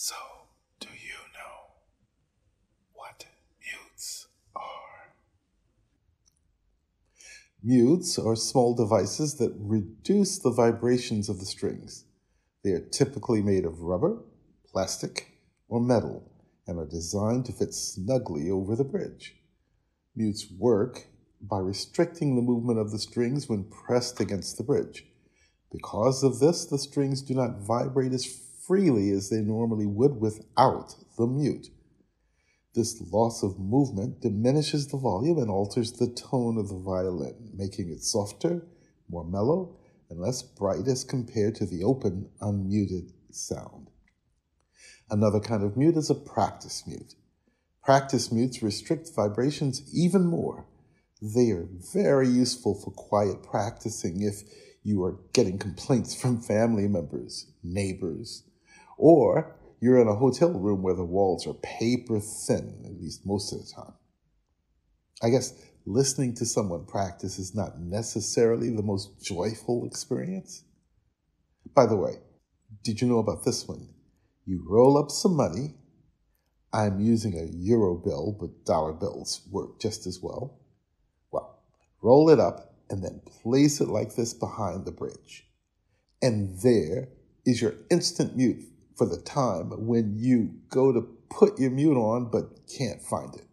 So, do you know what mutes are? Mutes are small devices that reduce the vibrations of the strings. They are typically made of rubber, plastic, or metal, and are designed to fit snugly over the bridge. Mutes work by restricting the movement of the strings when pressed against the bridge. Because of this, the strings do not vibrate as freely as they normally would without the mute. This loss of movement diminishes the volume and alters the tone of the violin, making it softer, more mellow, and less bright as compared to the open, unmuted sound. Another kind of mute is a practice mute. Practice mutes restrict vibrations even more. They are very useful for quiet practicing if you are getting complaints from family members, neighbors, or you're in a hotel room where the walls are paper thin, at least most of the time. I guess listening to someone practice is not necessarily the most joyful experience. By the way, did you know about this one? You roll up some money. I'm using a euro bill, but dollar bills work just as well. Well, roll it up and then place it like this behind the bridge. And there is your instant mute for the time when you go to put your mute on but can't find it.